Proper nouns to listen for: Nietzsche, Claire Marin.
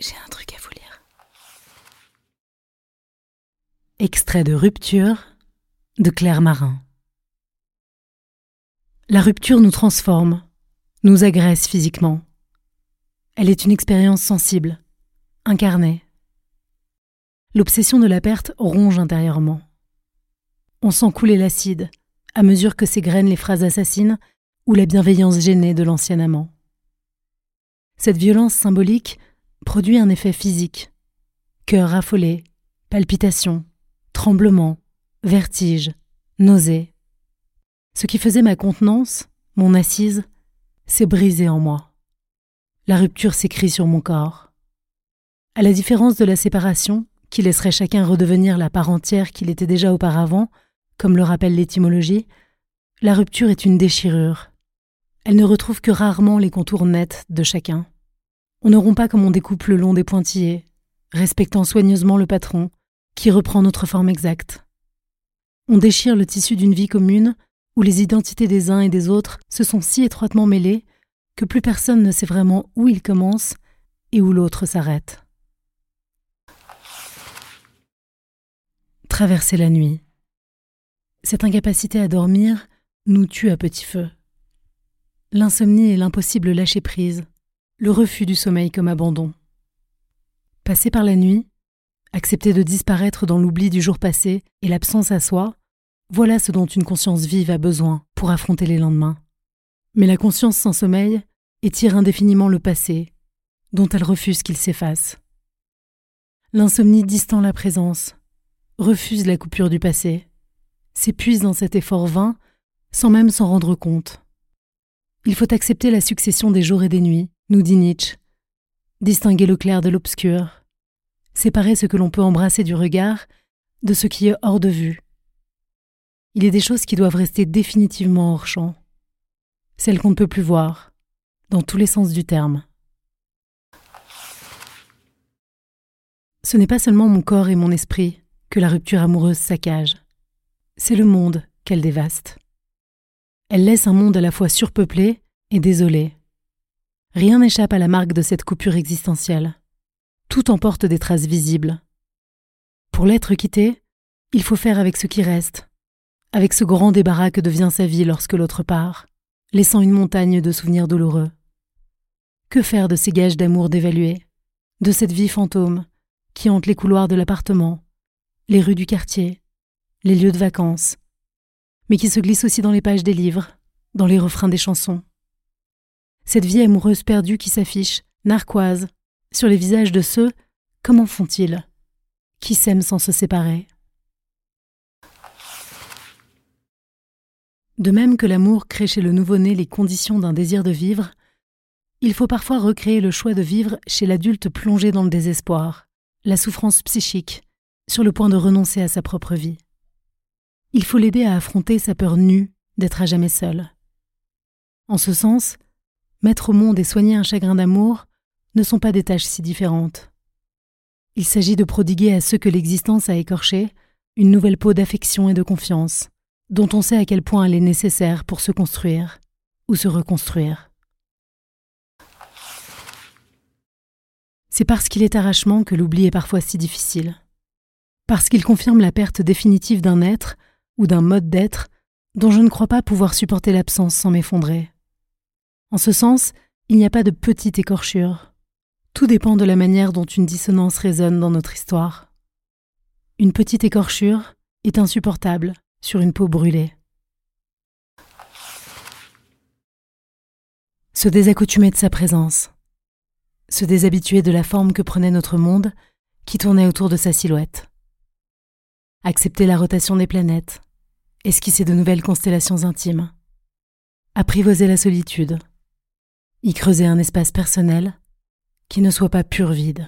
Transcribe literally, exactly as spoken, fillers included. J'ai un truc à vous lire. Extrait de Rupture de Claire Marin. La rupture nous transforme, nous agresse physiquement. Elle est une expérience sensible, incarnée. L'obsession de la perte ronge intérieurement. On sent couler l'acide à mesure que s'égrènent les phrases assassines ou la bienveillance gênée de l'ancien amant. Cette violence symbolique produit un effet physique. Cœur affolé, palpitations, tremblements, vertiges, nausées. Ce qui faisait ma contenance, mon assise, s'est brisé en moi. La rupture s'écrit sur mon corps. À la différence de la séparation, qui laisserait chacun redevenir la part entière qu'il était déjà auparavant, comme le rappelle l'étymologie, la rupture est une déchirure. Elle ne retrouve que rarement les contours nets de chacun. On ne rompt pas comme on découpe le long des pointillés, respectant soigneusement le patron, qui reprend notre forme exacte. On déchire le tissu d'une vie commune où les identités des uns et des autres se sont si étroitement mêlées que plus personne ne sait vraiment où il commence et où l'autre s'arrête. Traverser la nuit. Cette incapacité à dormir nous tue à petit feu. L'insomnie et l'impossible lâcher prise. Le refus du sommeil comme abandon. Passer par la nuit, accepter de disparaître dans l'oubli du jour passé et l'absence à soi, voilà ce dont une conscience vive a besoin pour affronter les lendemains. Mais la conscience sans sommeil étire indéfiniment le passé, dont elle refuse qu'il s'efface. L'insomnie distend la présence, refuse la coupure du passé, s'épuise dans cet effort vain sans même s'en rendre compte. Il faut accepter la succession des jours et des nuits, nous dit Nietzsche, distinguer le clair de l'obscur, séparer ce que l'on peut embrasser du regard de ce qui est hors de vue. Il est des choses qui doivent rester définitivement hors champ, celles qu'on ne peut plus voir, dans tous les sens du terme. Ce n'est pas seulement mon corps et mon esprit que la rupture amoureuse saccage, c'est le monde qu'elle dévaste. Elle laisse un monde à la fois surpeuplé et désolé. Rien n'échappe à la marque de cette coupure existentielle. Tout emporte des traces visibles. Pour l'être quitté, il faut faire avec ce qui reste, avec ce grand débarras que devient sa vie lorsque l'autre part, laissant une montagne de souvenirs douloureux. Que faire de ces gages d'amour dévalués, de cette vie fantôme qui hante les couloirs de l'appartement, les rues du quartier, les lieux de vacances, mais qui se glisse aussi dans les pages des livres, dans les refrains des chansons. Cette vie amoureuse perdue qui s'affiche, narquoise, sur les visages de ceux, comment font-ils, qui s'aiment sans se séparer. De même que l'amour crée chez le nouveau-né les conditions d'un désir de vivre, il faut parfois recréer le choix de vivre chez l'adulte plongé dans le désespoir, la souffrance psychique, sur le point de renoncer à sa propre vie. Il faut l'aider à affronter sa peur nue d'être à jamais seul. En ce sens, mettre au monde et soigner un chagrin d'amour ne sont pas des tâches si différentes. Il s'agit de prodiguer à ceux que l'existence a écorchés une nouvelle peau d'affection et de confiance, dont on sait à quel point elle est nécessaire pour se construire ou se reconstruire. C'est parce qu'il est arrachement que l'oubli est parfois si difficile. Parce qu'il confirme la perte définitive d'un être ou d'un mode d'être dont je ne crois pas pouvoir supporter l'absence sans m'effondrer. En ce sens, il n'y a pas de petite écorchure. Tout dépend de la manière dont une dissonance résonne dans notre histoire. Une petite écorchure est insupportable sur une peau brûlée. Se désaccoutumer de sa présence. Se déshabituer de la forme que prenait notre monde qui tournait autour de sa silhouette. Accepter la rotation des planètes. Esquisser de nouvelles constellations intimes. Apprivoiser la solitude. Y creuser un espace personnel qui ne soit pas pur vide.